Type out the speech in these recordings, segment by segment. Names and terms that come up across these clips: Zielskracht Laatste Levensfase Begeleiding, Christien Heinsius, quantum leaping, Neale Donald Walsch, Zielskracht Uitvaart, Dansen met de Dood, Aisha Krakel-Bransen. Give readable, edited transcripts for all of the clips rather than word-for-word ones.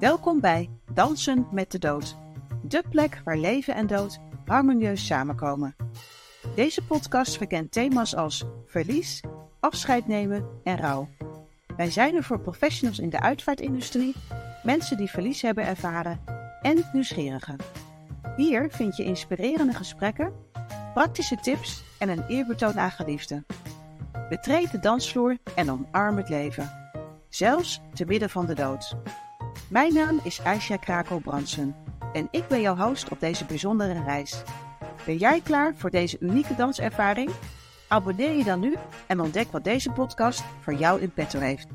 Welkom bij Dansen met de Dood. De plek waar leven en dood harmonieus samenkomen. Deze podcast verkent thema's als verlies, afscheid nemen en rouw. Wij zijn er voor professionals in de uitvaartindustrie, mensen die verlies hebben ervaren en nieuwsgierigen. Hier vind je inspirerende gesprekken, praktische tips en een eerbetoon aan geliefden. Betreed de dansvloer en omarm het leven. Zelfs te midden van de dood. Mijn naam is Aisha Krakel-Bransen en ik ben jouw host op deze bijzondere reis. Ben jij klaar voor deze unieke danservaring? Abonneer je dan nu en ontdek wat deze podcast voor jou in petto heeft.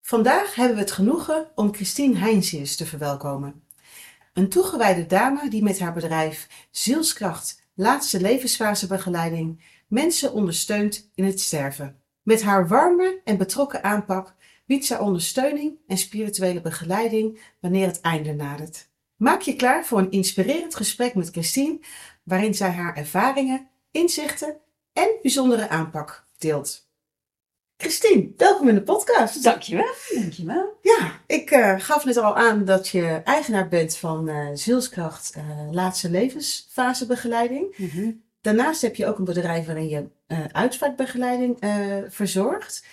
Vandaag hebben we het genoegen om Christien Heinsius te verwelkomen. Een toegewijde dame die met haar bedrijf Zielskracht Laatste Levensfase Begeleiding mensen ondersteunt in het sterven. Met haar warme en betrokken aanpak biedt zij ondersteuning en spirituele begeleiding wanneer het einde nadert. Maak je klaar voor een inspirerend gesprek met Christien, waarin zij haar ervaringen, inzichten en bijzondere aanpak deelt. Christien, welkom in de podcast. Dankjewel. Ja, ik gaf net al aan dat je eigenaar bent van Zielskracht Laatste Levensfase Begeleiding. Mm-hmm. Daarnaast heb je ook een bedrijf waarin je uitvaartbegeleiding verzorgt.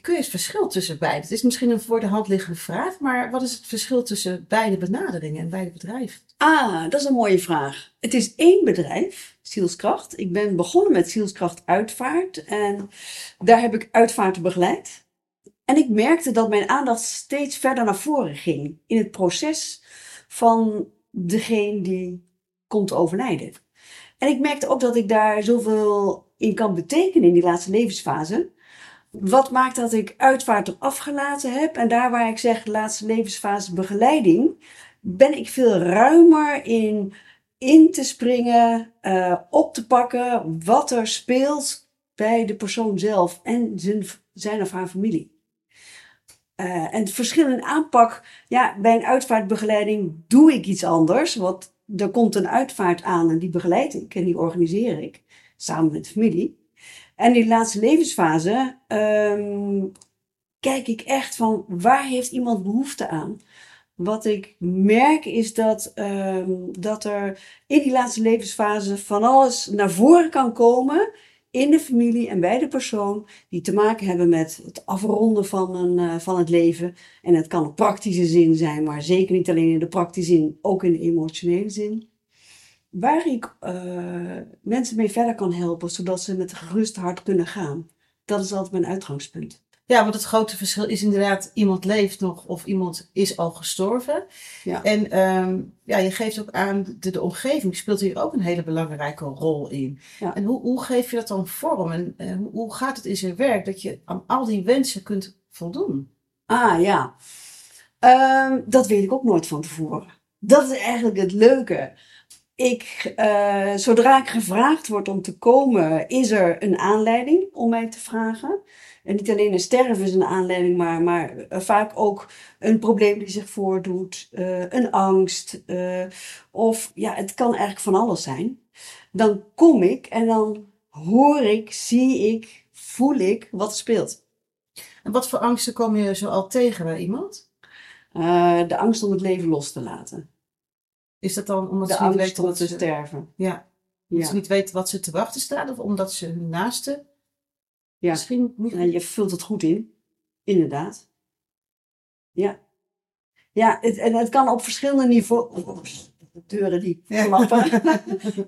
Kun je het verschil tussen beide? Het is misschien een voor de hand liggende vraag, maar wat is het verschil tussen beide benaderingen en beide bedrijven? Ah, dat is een mooie vraag. Het is één bedrijf, Zielskracht. Ik ben begonnen met Zielskracht Uitvaart en daar heb ik uitvaarten begeleid. En ik merkte dat mijn aandacht steeds verder naar voren ging in het proces van degene die komt overlijden. En ik merkte ook dat ik daar zoveel in kan betekenen in die laatste levensfase. Wat maakt dat ik uitvaart eraf gelaten heb? En daar waar ik zeg laatste levensfase begeleiding, ben ik veel ruimer in te springen, op te pakken wat er speelt bij de persoon zelf en zijn of haar familie. En het verschil in aanpak, ja, bij een uitvaartbegeleiding doe ik iets anders, want er komt een uitvaart aan en die begeleid ik en die organiseer ik samen met de familie. En die laatste levensfase kijk ik echt van waar heeft iemand behoefte aan. Wat ik merk is dat er in die laatste levensfase van alles naar voren kan komen in de familie en bij de persoon die te maken hebben met het afronden van het leven. En het kan een praktische zin zijn, maar zeker niet alleen in de praktische zin, ook in de emotionele zin. Waar ik mensen mee verder kan helpen, zodat ze met een gerust hart kunnen gaan. Dat is altijd mijn uitgangspunt. Ja, want het grote verschil is inderdaad, iemand leeft nog of iemand is al gestorven. Ja. En je geeft ook aan, de omgeving speelt hier ook een hele belangrijke rol in. Ja. En hoe geef je dat dan vorm? En hoe gaat het in zijn werk dat je aan al die wensen kunt voldoen? Ah ja, dat weet ik ook nooit van tevoren. Dat is eigenlijk het leuke. Zodra ik gevraagd word om te komen, is er een aanleiding om mij te vragen. En niet alleen een sterven is een aanleiding, maar vaak ook een probleem die zich voordoet, een angst. Of ja, het kan eigenlijk van alles zijn. Dan kom ik en dan hoor ik, zie ik, voel ik wat speelt. En wat voor angsten kom je zo al tegen bij iemand? De angst om het leven los te laten. Is dat dan omdat ze niet weten dat ze sterven? Ja. Omdat ze niet weten wat ze te wachten staat. Of omdat ze hun naasten misschien niet... Ja, je vult het goed in. Inderdaad. Ja. Ja, het kan op verschillende niveaus... De deuren die klappen.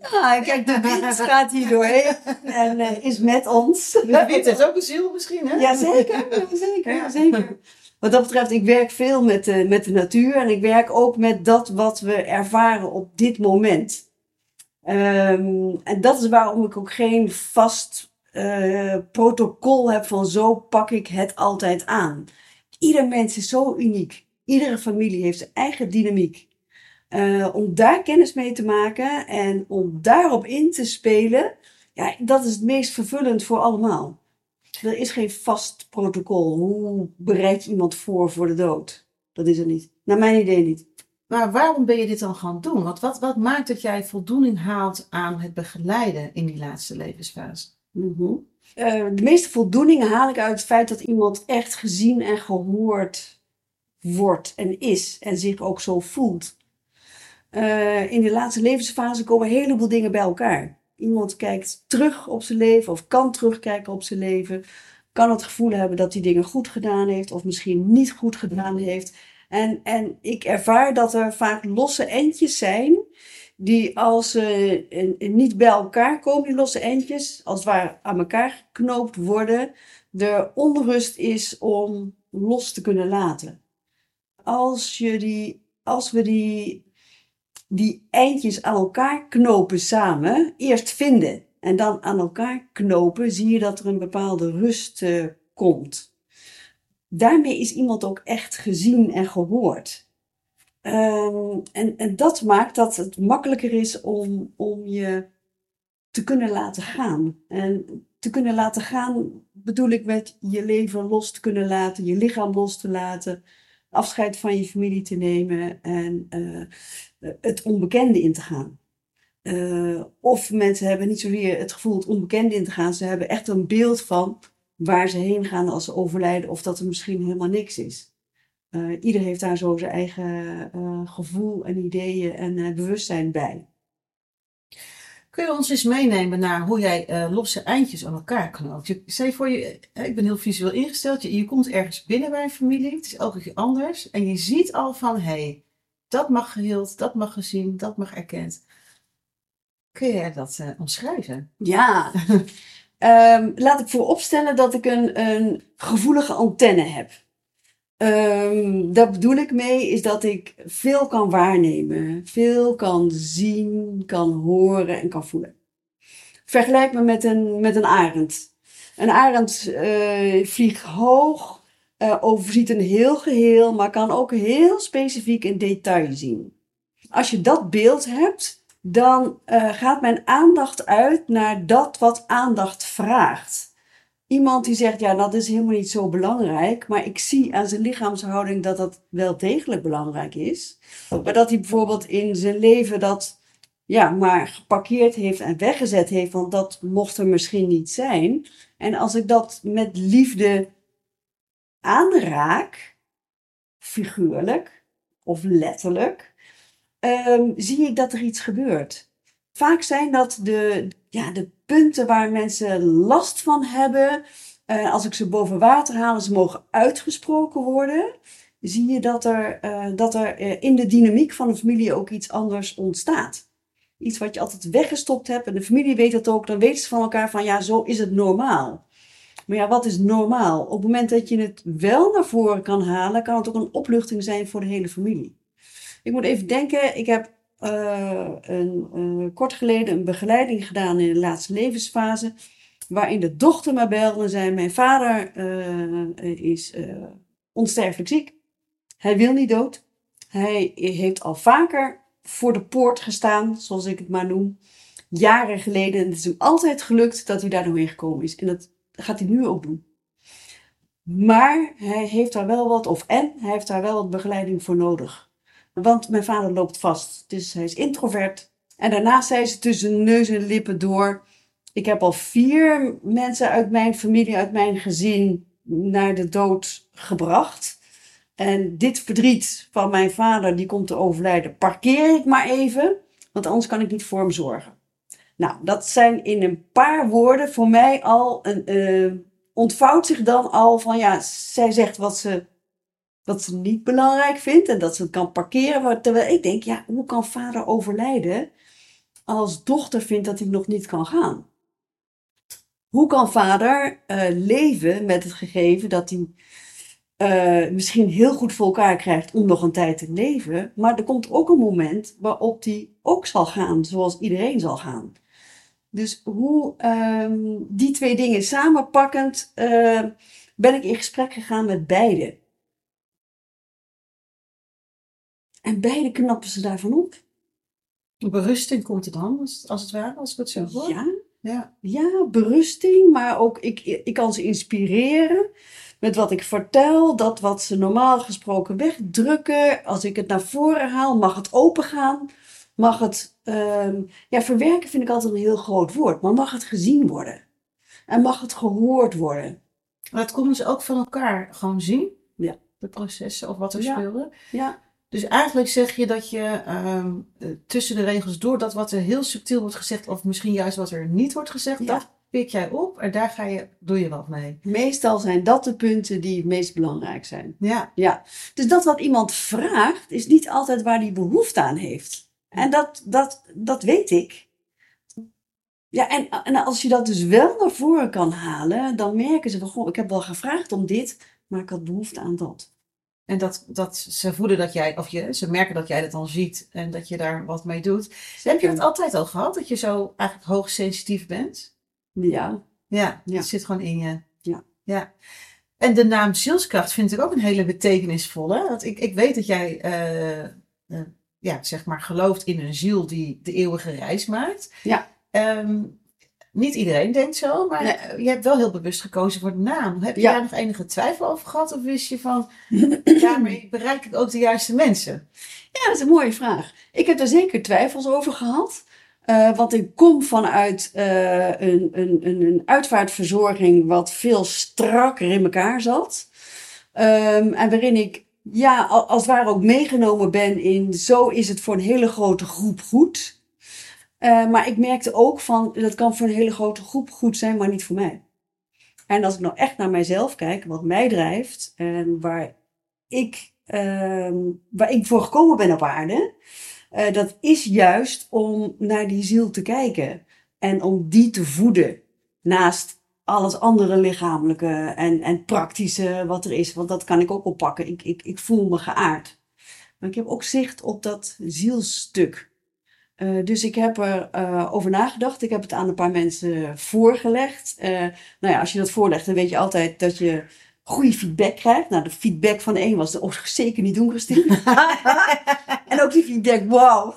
Ja, kijk, de wind gaat hier doorheen en is met ons. De wind is ook een ziel misschien, hè? Ja, zeker. Wat dat betreft, ik werk veel met de natuur en ik werk ook met dat wat we ervaren op dit moment. En dat is waarom ik ook geen vast protocol heb van zo pak ik het altijd aan. Ieder mens is zo uniek. Iedere familie heeft zijn eigen dynamiek. Om daar kennis mee te maken en om daarop in te spelen, ja, dat is het meest vervullend voor allemaal. Er is geen vast protocol. Hoe bereidt iemand voor de dood? Dat is er niet. Naar mijn idee niet. Maar waarom ben je dit dan gaan doen? Want wat maakt dat jij voldoening haalt aan het begeleiden in die laatste levensfase? Mm-hmm. De meeste voldoening haal ik uit het feit dat iemand echt gezien en gehoord wordt en is en zich ook zo voelt. In de laatste levensfase komen een heleboel dingen bij elkaar. Iemand kijkt terug op zijn leven of kan terugkijken op zijn leven. Kan het gevoel hebben dat hij dingen goed gedaan heeft of misschien niet goed gedaan heeft. En ik ervaar dat er vaak losse eindjes zijn die als ze niet bij elkaar komen, die losse eindjes, als het ware aan elkaar geknoopt worden, de onrust is om los te kunnen laten. Als we die eindjes aan elkaar knopen samen, eerst vinden en dan aan elkaar knopen, zie je dat er een bepaalde rust komt. Daarmee is iemand ook echt gezien en gehoord. En dat maakt dat het makkelijker is om je te kunnen laten gaan. En te kunnen laten gaan bedoel ik met je leven los te kunnen laten, je lichaam los te laten, afscheid van je familie te nemen en het onbekende in te gaan. Of mensen hebben niet zozeer het gevoel het onbekende in te gaan. Ze hebben echt een beeld van waar ze heen gaan als ze overlijden of dat er misschien helemaal niks is. Ieder heeft daar zo zijn eigen gevoel en ideeën en bewustzijn bij. Kun je ons eens meenemen naar hoe jij losse eindjes aan elkaar knoopt? Ik ben heel visueel ingesteld. Je komt ergens binnen bij een familie. Het is elke keer anders. En je ziet al van, hé, dat mag geheeld, dat mag gezien, dat mag erkend. Kun jij dat omschrijven? Ja. Laat ik vooropstellen dat ik een gevoelige antenne heb. Daar bedoel ik mee is dat ik veel kan waarnemen, veel kan zien, kan horen en kan voelen. Vergelijk me met een arend. Een arend vliegt hoog, overziet een heel geheel, maar kan ook heel specifiek een detail zien. Als je dat beeld hebt, dan gaat mijn aandacht uit naar dat wat aandacht vraagt. Iemand die zegt, ja, dat is helemaal niet zo belangrijk, maar ik zie aan zijn lichaamshouding dat dat wel degelijk belangrijk is. Maar dat hij bijvoorbeeld in zijn leven dat ja, maar geparkeerd heeft en weggezet heeft, want dat mocht er misschien niet zijn. En als ik dat met liefde aanraak, figuurlijk of letterlijk, zie ik dat er iets gebeurt. Vaak zijn dat de punten waar mensen last van hebben. Als ik ze boven water haal, ze mogen uitgesproken worden. Zie je dat er in de dynamiek van een familie ook iets anders ontstaat. Iets wat je altijd weggestopt hebt. En de familie weet dat ook. Dan weten ze van elkaar van ja, zo is het normaal. Maar ja, wat is normaal? Op het moment dat je het wel naar voren kan halen, kan het ook een opluchting zijn voor de hele familie. Ik moet even denken, ik heb kort geleden een begeleiding gedaan in de laatste levensfase, waarin de dochter mij belde en zei, mijn vader is onsterfelijk ziek. Hij wil niet dood. Hij heeft al vaker voor de poort gestaan, zoals ik het maar noem, jaren geleden. En het is hem altijd gelukt dat hij daar doorheen gekomen is. En dat gaat hij nu ook doen. Maar hij heeft daar wel wat begeleiding voor nodig. Want mijn vader loopt vast, dus hij is introvert. En daarnaast zei ze tussen neus en lippen door, ik heb al 4 mensen uit mijn familie, uit mijn gezin, naar de dood gebracht. En dit verdriet van mijn vader, die komt te overlijden, parkeer ik maar even, want anders kan ik niet voor hem zorgen. Nou, dat zijn in een paar woorden voor mij al, ontvouwt zich dan al van, ja, zij zegt wat ze niet belangrijk vindt en dat ze het kan parkeren. Terwijl ik denk, ja, hoe kan vader overlijden als dochter vindt dat hij nog niet kan gaan? Hoe kan vader leven met het gegeven dat hij misschien heel goed voor elkaar krijgt om nog een tijd te leven, maar er komt ook een moment waarop hij ook zal gaan, zoals iedereen zal gaan. Dus hoe die 2 dingen samenpakkend ben ik in gesprek gegaan met beide. En beide knappen ze daarvan op. Berusting komt er dan, als het ware, als ik het zo hoor. Ja, berusting, maar ook ik kan ze inspireren met wat ik vertel. Dat wat ze normaal gesproken wegdrukken. Als ik het naar voren haal, mag het opengaan. Mag het verwerken vind ik altijd een heel groot woord, maar mag het gezien worden. en mag het gehoord worden. Maar het konden ze ook van elkaar gewoon zien? Ja. De processen of wat er speelde? Ja. Dus eigenlijk zeg je dat je tussen de regels door dat wat er heel subtiel wordt gezegd... of misschien juist wat er niet wordt gezegd, dat pik jij op en daar doe je wat mee. Meestal zijn dat de punten die het meest belangrijk zijn. Ja. Ja. Dus dat wat iemand vraagt is niet altijd waar die behoefte aan heeft. En dat weet ik. Ja, en als je dat dus wel naar voren kan halen, dan merken ze van... Goh, ik heb wel gevraagd om dit, maar ik had behoefte aan dat. En dat ze voelen dat jij, ze merken dat jij dat dan ziet en dat je daar wat mee doet. Zeker. Heb je dat altijd al gehad, dat je zo eigenlijk hoogsensitief bent? Ja. Ja, dat zit gewoon in je. Ja. En de naam zielskracht vind ik ook een hele betekenisvolle. Want ik weet dat jij, gelooft in een ziel die de eeuwige reis maakt. Ja. Niet iedereen denkt zo, maar je hebt wel heel bewust gekozen voor de naam. Heb je daar nog enige twijfel over gehad? Of wist je van, maar bereik ik ook de juiste mensen? Ja, dat is een mooie vraag. Ik heb daar zeker twijfels over gehad. Want ik kom vanuit een uitvaartverzorging wat veel strakker in elkaar zat. En waarin ik, als het ware ook meegenomen ben in, zo is het voor een hele grote groep goed... maar ik merkte ook van, dat kan voor een hele grote groep goed zijn, maar niet voor mij. En als ik nou echt naar mijzelf kijk, wat mij drijft en waar ik voor gekomen ben op aarde, dat is juist om naar die ziel te kijken en om die te voeden naast alles andere lichamelijke en praktische wat er is. Want dat kan ik ook oppakken. Ik voel me geaard. Maar ik heb ook zicht op dat zielstuk. Dus ik heb er over nagedacht. Ik heb het aan een paar mensen voorgelegd. Als je dat voorlegt, dan weet je altijd dat je goede feedback krijgt. Nou, de feedback van één was zeker niet doen, Christien. En ook die feedback, wauw,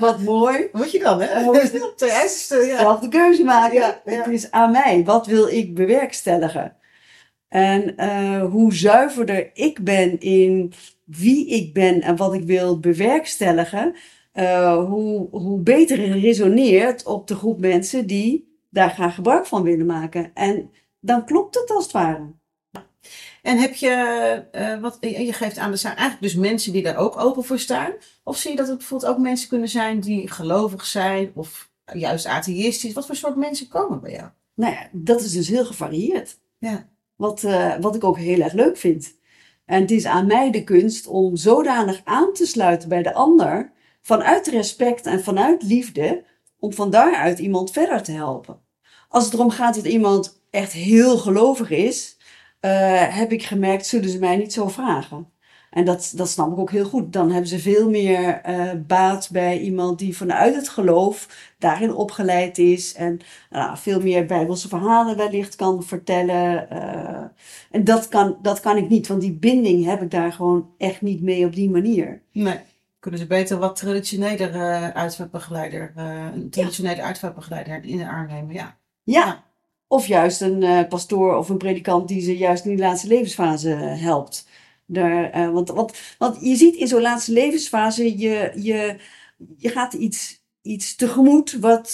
wat mooi. Moet je dan, hè? Op de rest, zelf de keuze maken. Ja. Het is aan mij. Wat wil ik bewerkstelligen? En hoe zuiverder ik ben in wie ik ben en wat ik wil bewerkstelligen... hoe beter het resoneert op de groep mensen die daar graag gebruik van willen maken. En dan klopt het als het ware. En heb je, je geeft aan, er zijn eigenlijk dus mensen die daar ook open voor staan. Of zie je dat het bijvoorbeeld ook mensen kunnen zijn die gelovig zijn of juist atheïstisch. Wat voor soort mensen komen bij jou? Nou ja, dat is dus heel gevarieerd. Ja. Wat ik ook heel erg leuk vind. En het is aan mij de kunst om zodanig aan te sluiten bij de ander... vanuit respect en vanuit liefde, om van daaruit iemand verder te helpen. Als het erom gaat dat iemand echt heel gelovig is, heb ik gemerkt, zullen ze mij niet zo vragen. En dat snap ik ook heel goed. Dan hebben ze veel meer baat bij iemand die vanuit het geloof daarin opgeleid is. En veel meer bijbelse verhalen wellicht kan vertellen. En dat kan ik niet, want die binding heb ik daar gewoon echt niet mee op die manier. Nee. Kunnen ze beter wat traditionele uitvaartbegeleider in de arm nemen? Ja. Of juist een pastoor of een predikant die ze juist in die laatste levensfase helpt. Want je ziet in zo'n laatste levensfase, je gaat iets tegemoet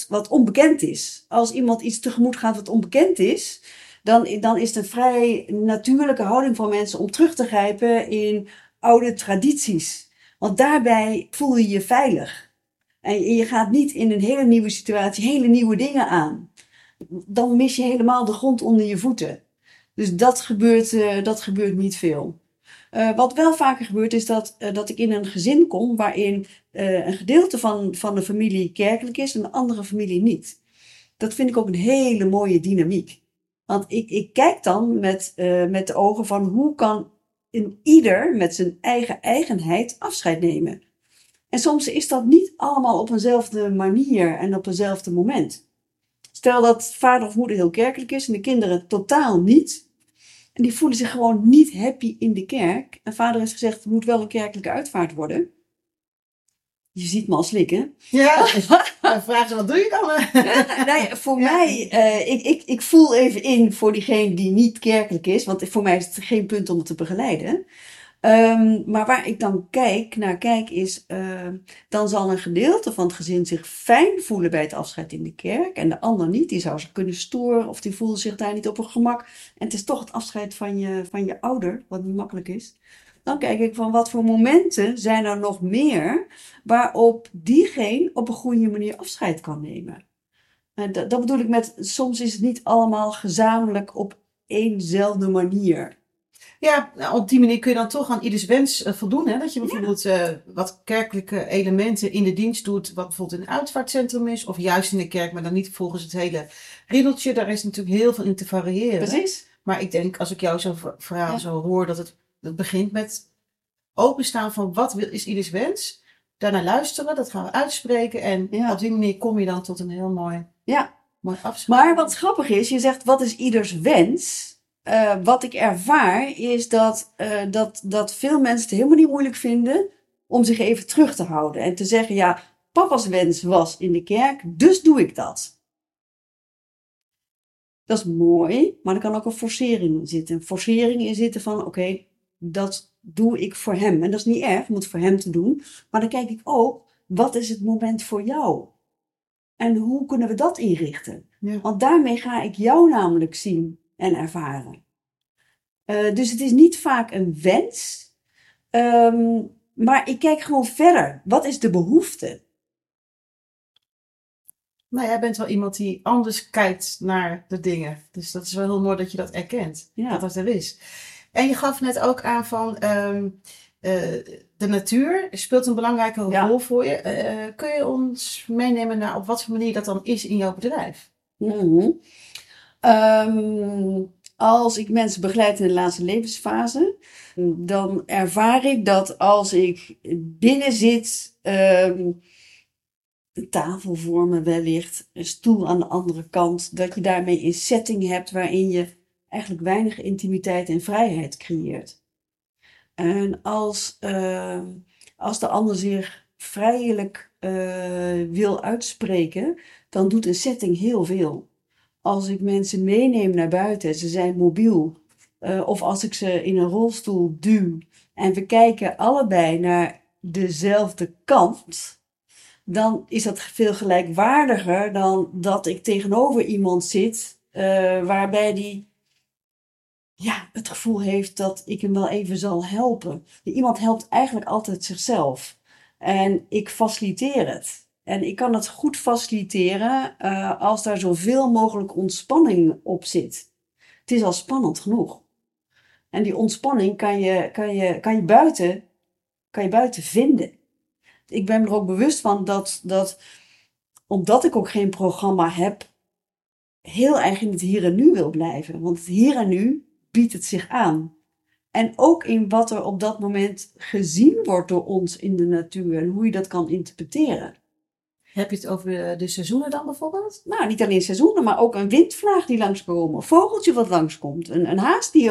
wat onbekend is. Als iemand iets tegemoet gaat wat onbekend is, dan is het een vrij natuurlijke houding van mensen om terug te grijpen in oude tradities. Want daarbij voel je je veilig. En je gaat niet in een hele nieuwe situatie hele nieuwe dingen aan. Dan mis je helemaal de grond onder je voeten. Dus dat gebeurt niet veel. Wat wel vaker gebeurt is dat ik in een gezin kom... waarin een gedeelte van de familie kerkelijk is en de andere familie niet. Dat vind ik ook een hele mooie dynamiek. Want ik kijk dan met de ogen van hoe kan... in ieder met zijn eigen eigenheid afscheid nemen. En soms is dat niet allemaal op eenzelfde manier en op eenzelfde moment. Stel dat vader of moeder heel kerkelijk is en de kinderen totaal niet. En die voelen zich gewoon niet happy in de kerk. En vader heeft gezegd, het moet wel een kerkelijke uitvaart worden. Je ziet me al slikken. Ja, dan vragen ze, wat doe je dan? Voor mij, ik voel even in voor diegene die niet kerkelijk is. Want voor mij is het geen punt om het te begeleiden. Maar waar ik dan naar kijk is, dan zal een gedeelte van het gezin zich fijn voelen bij het afscheid in de kerk. En de ander niet, die zou zich kunnen storen of die voelde zich daar niet op hun gemak. En het is toch het afscheid van je ouder, wat niet makkelijk is. Dan kijk ik van wat voor momenten zijn er nog meer waarop diegene op een goede manier afscheid kan nemen. En dat bedoel ik met, soms is het niet allemaal gezamenlijk op éénzelfde manier. Ja, nou, op die manier kun je dan toch aan ieders wens voldoen. Hè? Dat je bijvoorbeeld wat kerkelijke elementen in de dienst doet, wat bijvoorbeeld in een uitvaartcentrum is, of juist in de kerk, maar dan niet volgens het hele riddeltje. Daar is natuurlijk heel veel in te variëren. Precies. Maar ik denk, als ik jou zo'n verhaal zo hoor, dat het begint met openstaan van is ieders wens. Daarna luisteren, dat gaan we uitspreken. En op die manier kom je dan tot een heel mooi afscheid. Maar wat grappig is, je zegt wat is ieders wens? Wat ik ervaar is dat veel mensen het helemaal niet moeilijk vinden om zich even terug te houden. En te zeggen, ja, papa's wens was in de kerk, dus doe ik dat. Dat is mooi, maar er kan ook een forcering in zitten. Een forcering in zitten van, oké, dat doe ik voor hem. En dat is niet erg, om het voor hem te doen. Maar dan kijk ik ook, wat is het moment voor jou? En hoe kunnen we dat inrichten? Ja. Want daarmee ga ik jou namelijk zien en ervaren. Dus het is niet vaak een wens. Maar ik kijk gewoon verder. Wat is de behoefte? Nou, jij bent wel iemand die anders kijkt naar de dingen. Dus dat is wel heel mooi dat je dat erkent. Ja. Dat dat er is. En je gaf net ook aan van de natuur speelt een belangrijke rol voor je. Kun je ons meenemen naar op wat voor manier dat dan is in jouw bedrijf? Mm-hmm. Als ik mensen begeleid in de laatste levensfase, dan ervaar ik dat als ik binnen zit, een tafel voor me wellicht, een stoel aan de andere kant, dat je daarmee een setting hebt waarin je eigenlijk weinig intimiteit en vrijheid creëert. En als de ander zich vrijelijk wil uitspreken, dan doet een setting heel veel. Als ik mensen meeneem naar buiten, ze zijn mobiel. Of als ik ze in een rolstoel duw en we kijken allebei naar dezelfde kant, dan is dat veel gelijkwaardiger dan dat ik tegenover iemand zit waarbij die het gevoel heeft dat ik hem wel even zal helpen. Iemand helpt eigenlijk altijd zichzelf en ik faciliteer het. En ik kan dat goed faciliteren als daar zoveel mogelijk ontspanning op zit. Het is al spannend genoeg. En die ontspanning kan je buiten vinden. Ik ben me er ook bewust van dat omdat ik ook geen programma heb, heel erg in het hier en nu wil blijven. Want het hier en nu biedt het zich aan. En ook in wat er op dat moment gezien wordt door ons in de natuur en hoe je dat kan interpreteren. Heb je het over de seizoenen dan bijvoorbeeld? Nou, niet alleen seizoenen, maar ook een windvlaag die langskomt. Een vogeltje wat langskomt. Een haas die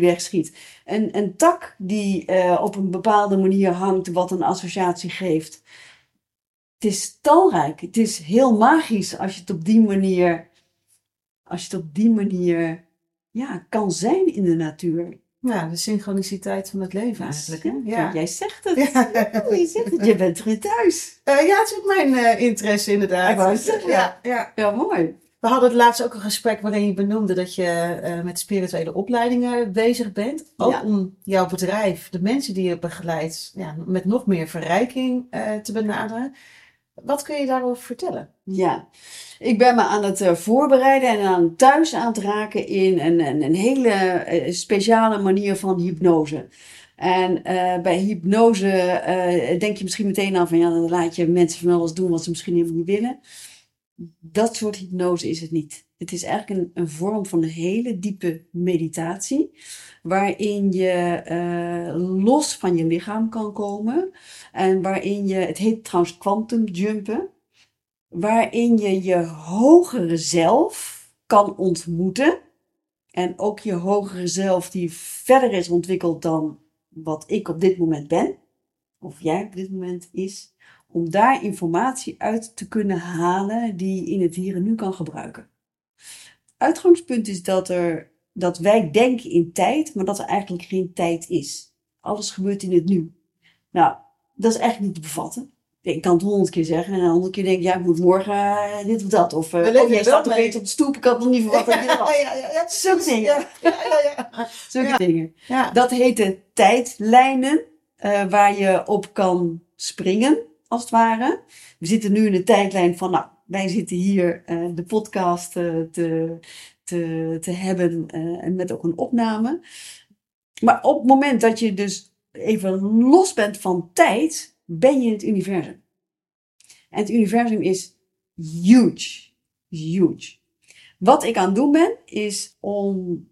wegschiet. Een tak die op een bepaalde manier hangt wat een associatie geeft. Het is talrijk. Het is heel magisch als je het op die manier, kan zijn in de natuur. Ja, de synchroniciteit van het leven eigenlijk. Hè? Ja. Jij zegt het. Ja. Je zegt het. Je bent er thuis. Het is ook mijn interesse inderdaad. Ik wou het zeggen. Ja, mooi. We hadden het laatst ook een gesprek waarin je benoemde dat je met spirituele opleidingen bezig bent. Ook om jouw bedrijf, de mensen die je begeleidt, met nog meer verrijking te benaderen. Wat kun je daarover vertellen? Ja, ik ben me aan het voorbereiden en aan thuis aan het raken in een hele speciale manier van hypnose. En bij hypnose denk je misschien meteen aan van dan laat je mensen van alles doen wat ze misschien helemaal niet willen. Dat soort hypnose is het niet. Het is eigenlijk een vorm van een hele diepe meditatie, waarin je los van je lichaam kan komen en waarin je, het heet trouwens quantum jumpen, waarin je je hogere zelf kan ontmoeten en ook je hogere zelf die verder is ontwikkeld dan wat ik op dit moment ben, of jij op dit moment is, om daar informatie uit te kunnen halen die je in het hier en nu kan gebruiken. Uitgangspunt is dat wij denken in tijd, maar dat er eigenlijk geen tijd is. Alles gebeurt in het nu. Nou, dat is echt niet te bevatten. Ik kan het 100 keer zeggen en 100 keer denk ik, ja, ik moet morgen dit of dat. Of jij staat toch even op de stoep, ik had nog niet verwacht. Ja. Zulke dingen. Zulke dingen. Ja. Dat heten tijdlijnen, waar je op kan springen, als het ware. We zitten nu in de tijdlijn van, nou, wij zitten hier de podcast te hebben en met ook een opname. Maar op het moment dat je dus even los bent van tijd, ben je in het universum. En het universum is huge. Huge. Wat ik aan het doen ben, is om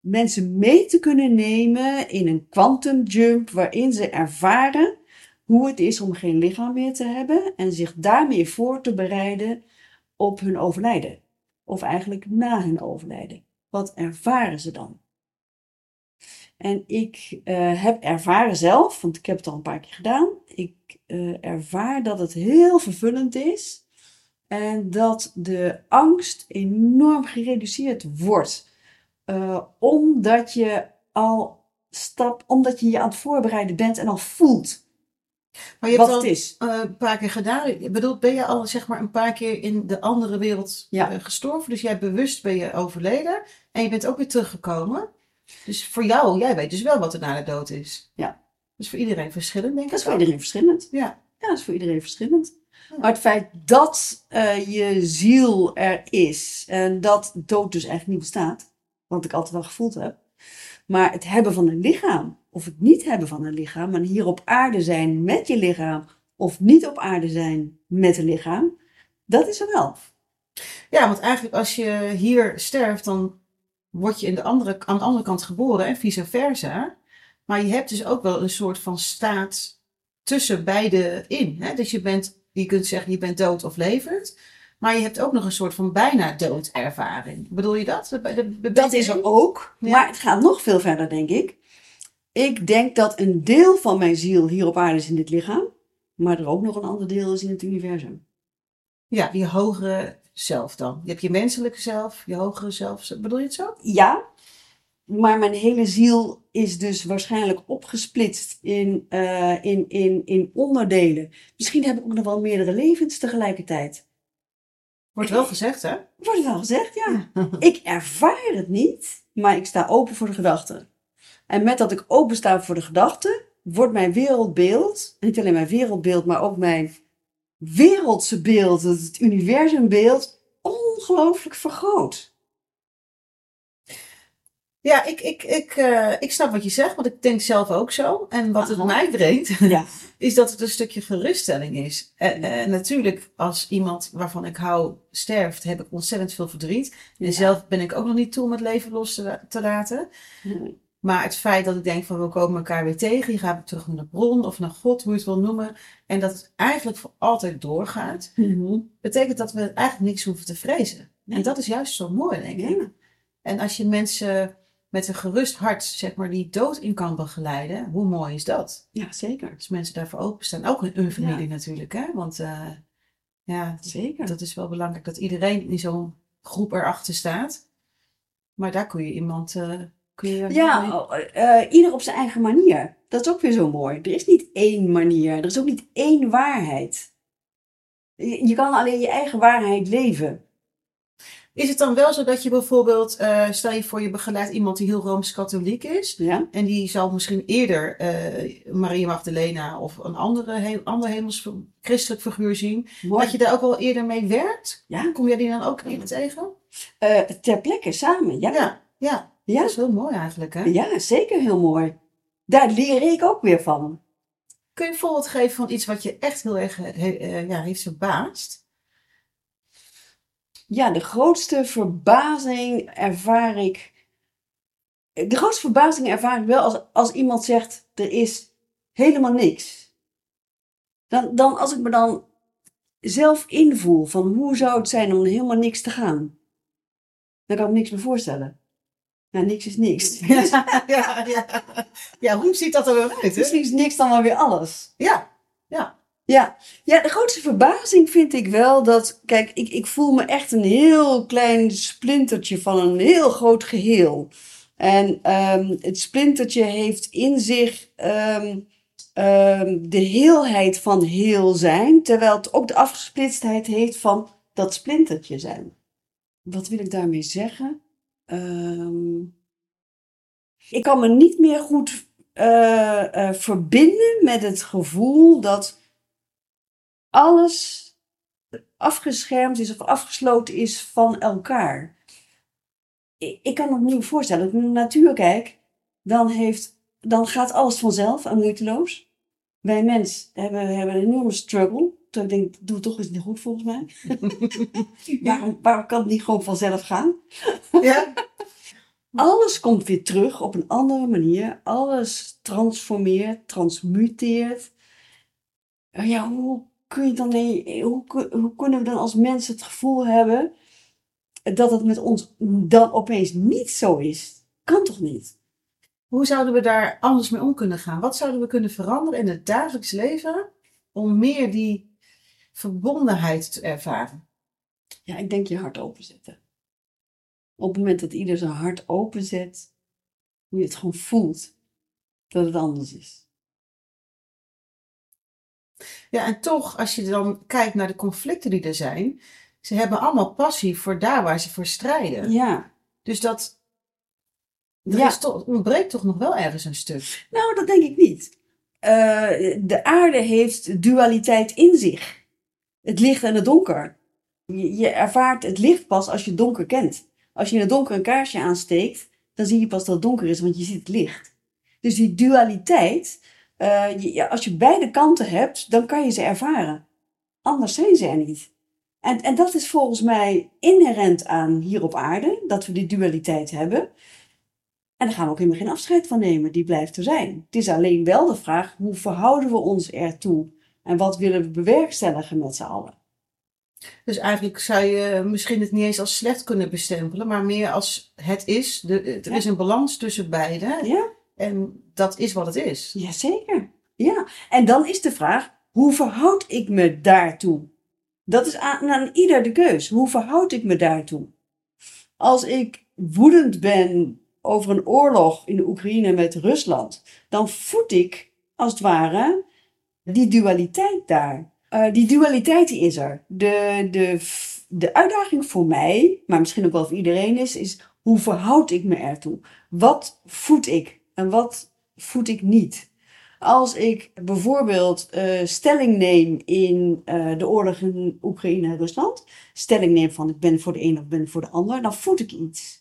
mensen mee te kunnen nemen in een quantum jump, waarin ze ervaren hoe het is om geen lichaam meer te hebben en zich daarmee voor te bereiden op hun overlijden. Of eigenlijk na hun overlijden. Wat ervaren ze dan? En ik heb ervaren zelf, want ik heb het al een paar keer gedaan. Ik ervaar dat het heel vervullend is. En dat de angst enorm gereduceerd wordt. Omdat je je aan het voorbereiden bent en al voelt maar je wat hebt het is. Een paar keer gedaan. Ik bedoel, ben je al zeg maar een paar keer in de andere wereld gestorven? Dus jij bewust ben je overleden. En je bent ook weer teruggekomen. Dus voor jou, jij weet dus wel wat er na de dood is. Ja. Dat is voor iedereen verschillend, denk ik. Dat is voor iedereen verschillend. Ja. Maar het feit dat je ziel er is en dat dood dus eigenlijk niet bestaat, wat ik altijd wel gevoeld heb. Maar het hebben van een lichaam of het niet hebben van een lichaam en hier op aarde zijn met je lichaam of niet op aarde zijn met een lichaam, dat is er wel. Ja, want eigenlijk als je hier sterft, dan word je aan de andere kant geboren en vice versa. Maar je hebt dus ook wel een soort van staat tussen beide in. Hè? Dus je kunt zeggen je bent dood of levend. Maar je hebt ook nog een soort van bijna doodervaring. Bedoel je dat? Dat is er ook. Ja. Maar het gaat nog veel verder, denk ik. Ik denk dat een deel van mijn ziel hier op aarde is in dit lichaam. Maar er ook nog een ander deel is in het universum. Ja, die hogere zelf dan? Je hebt je menselijke zelf, je hogere zelf. Bedoel je het zo? Ja, maar mijn hele ziel is dus waarschijnlijk opgesplitst in onderdelen. Misschien heb ik ook nog wel meerdere levens tegelijkertijd. Wordt wel gezegd, hè? Wordt wel gezegd, ja. Ik ervaar het niet, maar ik sta open voor de gedachten. En met dat ik open sta voor de gedachten, wordt mijn wereldbeeld, niet alleen mijn wereldbeeld, maar ook mijn wereldse beeld, het universumbeeld, ongelooflijk vergroot. Ja, ik snap wat je zegt, want ik denk zelf ook zo. En wat het mij brengt, is dat het een stukje geruststelling is. En natuurlijk, als iemand waarvan ik hou sterft, heb ik ontzettend veel verdriet. En zelf ben ik ook nog niet toe om het leven los te laten. Nee. Maar het feit dat ik denk van we komen elkaar weer tegen. Je gaat terug naar de bron of naar God, hoe je het wil noemen. En dat het eigenlijk voor altijd doorgaat. Mm-hmm. Betekent dat we eigenlijk niks hoeven te vrezen. Nee. En dat is juist zo mooi, denk ik. Ja. En als je mensen met een gerust hart, zeg maar, die dood in kan begeleiden. Hoe mooi is dat? Ja, zeker. Als mensen daarvoor openstaan. Ook hun familie natuurlijk, hè. Want zeker. Dat is wel belangrijk dat iedereen in zo'n groep erachter staat. Maar daar kun je iemand... ieder op zijn eigen manier. Dat is ook weer zo mooi. Er is niet één manier. Er is ook niet één waarheid. Je kan alleen je eigen waarheid leven. Is het dan wel zo dat je bijvoorbeeld... stel je voor je begeleidt iemand die heel Rooms-Katholiek is. Ja? En die zal misschien eerder Maria Magdalena of een ander hemels christelijk figuur zien. Mooi. Dat je daar ook wel eerder mee werkt. Ja? Kom jij die dan ook eerder tegen? Ter plekke samen, ja. Ja, dat is heel mooi eigenlijk, hè? Ja, zeker heel mooi. Daar leer ik ook weer van. Kun je een voorbeeld geven van iets wat je echt heel erg heeft verbaasd? Ja, de grootste verbazing ervaar ik wel als iemand zegt, er is helemaal niks. Dan als ik me dan zelf invoel van hoe zou het zijn om helemaal niks te gaan. Dan kan ik me niks meer voorstellen. Nou, niks is niks. Ja, hoe ziet dat er wel uit? Misschien is niks dan wel weer alles. Ja, de grootste verbazing vind ik wel dat... Kijk, ik voel me echt een heel klein splintertje van een heel groot geheel. En het splintertje heeft in zich de heelheid van heel zijn, terwijl het ook de afgesplitstheid heeft van dat splintertje zijn. Wat wil ik daarmee zeggen? Ik kan me niet meer goed verbinden met het gevoel dat alles afgeschermd is of afgesloten is van elkaar. Ik kan me niet voorstellen, als ik naar de natuur kijk, dan gaat alles vanzelf en moeiteloos. Wij mensen hebben een enorme struggle. Toen ik denk, doe het toch eens niet goed volgens mij. Waarom kan het niet gewoon vanzelf gaan? Ja. Alles komt weer terug op een andere manier. Alles transformeert, transmuteert. Ja, hoe kunnen we dan als mensen het gevoel hebben dat het met ons dan opeens niet zo is? Kan toch niet? Hoe zouden we daar anders mee om kunnen gaan? Wat zouden we kunnen veranderen in het dagelijks leven om meer die verbondenheid te ervaren? Ja, ik denk je hart openzetten. Op het moment dat ieder zijn hart openzet, hoe je het gewoon voelt dat het anders is. Ja, en toch, als je dan kijkt naar de conflicten die er zijn, ze hebben allemaal passie voor daar waar ze voor strijden. Ja. Dus dat ontbreekt toch nog wel ergens een stuk? Nou, dat denk ik niet. De aarde heeft dualiteit in zich. Het licht en het donker. Je ervaart het licht pas als je het donker kent. Als je in het donker een kaarsje aansteekt, dan zie je pas dat het donker is, want je ziet het licht. Dus die dualiteit, als je beide kanten hebt, dan kan je ze ervaren. Anders zijn ze er niet. En dat is volgens mij inherent aan hier op aarde, dat we die dualiteit hebben. En daar gaan we ook helemaal geen afscheid van nemen, die blijft er zijn. Het is alleen wel de vraag, hoe verhouden we ons ertoe? En wat willen we bewerkstelligen met z'n allen? Dus eigenlijk zou je misschien het niet eens als slecht kunnen bestempelen, maar meer als het is. Er is een balans tussen beide. Ja. En dat is wat het is. Jazeker. Ja. En dan is de vraag, hoe verhoud ik me daartoe? Dat is aan ieder de keus. Hoe verhoud ik me daartoe? Als ik woedend ben over een oorlog in de Oekraïne met Rusland, dan voed ik, als het ware, die dualiteit daar. Die dualiteit die is er. De uitdaging voor mij, maar misschien ook wel voor iedereen is hoe verhoud ik me ertoe? Wat voed ik en wat voed ik niet? Als ik bijvoorbeeld stelling neem in de oorlog in Oekraïne en Rusland, stelling neem van ik ben voor de een of ben voor de ander, dan voed ik iets.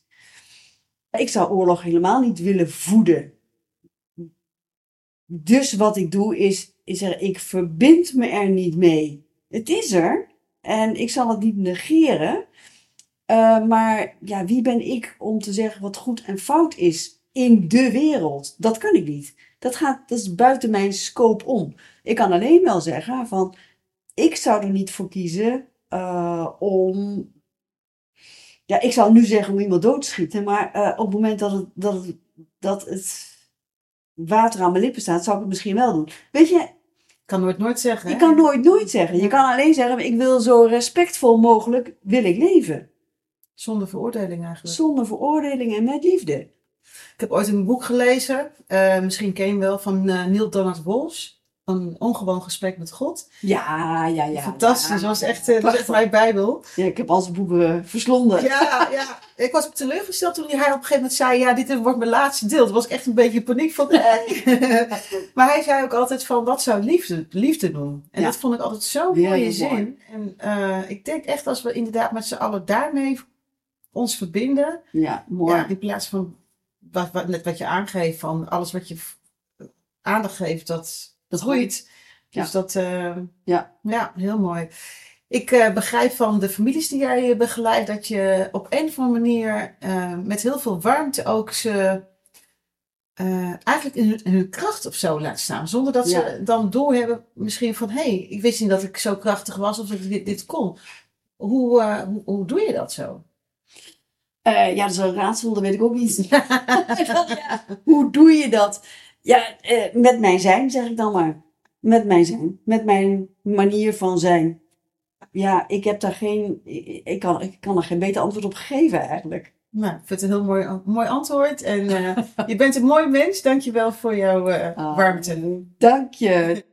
Ik zou oorlog helemaal niet willen voeden. Dus wat ik doe is, ik verbind me er niet mee. Het is er. En ik zal het niet negeren. Maar ja, wie ben ik om te zeggen wat goed en fout is in de wereld? Dat kan ik niet. Dat is buiten mijn scope om. Ik kan alleen wel zeggen van, ik zou er niet voor kiezen om... Ja, ik zou nu zeggen om iemand dood te schieten. Maar op het moment dat het water aan mijn lippen staat, zou ik het misschien wel doen. Weet je? Ik kan nooit zeggen. Je kan nooit zeggen. Je kan alleen zeggen, ik wil zo respectvol mogelijk wil ik leven. Zonder veroordeling eigenlijk. Zonder veroordeling en met liefde. Ik heb ooit een boek gelezen, misschien ken je hem wel, van Neale Donald Walsch. Een ongewoon gesprek met God. Ja. Fantastisch. Ja. Dat was echt mijn Bijbel. Ja, ik heb al zijn boeken verslonden. Ja. Ik was teleurgesteld toen hij op een gegeven moment zei, ja, dit wordt mijn laatste deel. Toen was ik echt een beetje in paniek van, Maar hij zei ook altijd van, wat zou liefde doen? En dat vond ik altijd zo'n mooie zin. En ik denk echt, als we inderdaad met z'n allen daarmee ons verbinden. Ja, mooi. Ja, in plaats van wat je aangeeft, van alles wat je aandacht geeft, dat groeit. Ja. Dus dat... Ja, heel mooi. Ik begrijp van de families die jij begeleidt dat je op een of andere manier met heel veel warmte ook ze eigenlijk in hun kracht of zo laat staan. Zonder dat ze dan doorhebben misschien van, ik wist niet dat ik zo krachtig was of dat ik dit kon. Hoe doe je dat zo? Dat is een raadsel, dat weet ik ook niet. Hoe doe je dat? Ja, met mijn zijn, zeg ik dan maar. Met mijn zijn. Met mijn manier van zijn. Ja, ik kan er geen beter antwoord op geven eigenlijk. Nou, ik vind het een heel mooi antwoord. En je bent een mooi mens. Dank je wel voor jouw warmte. Dank je.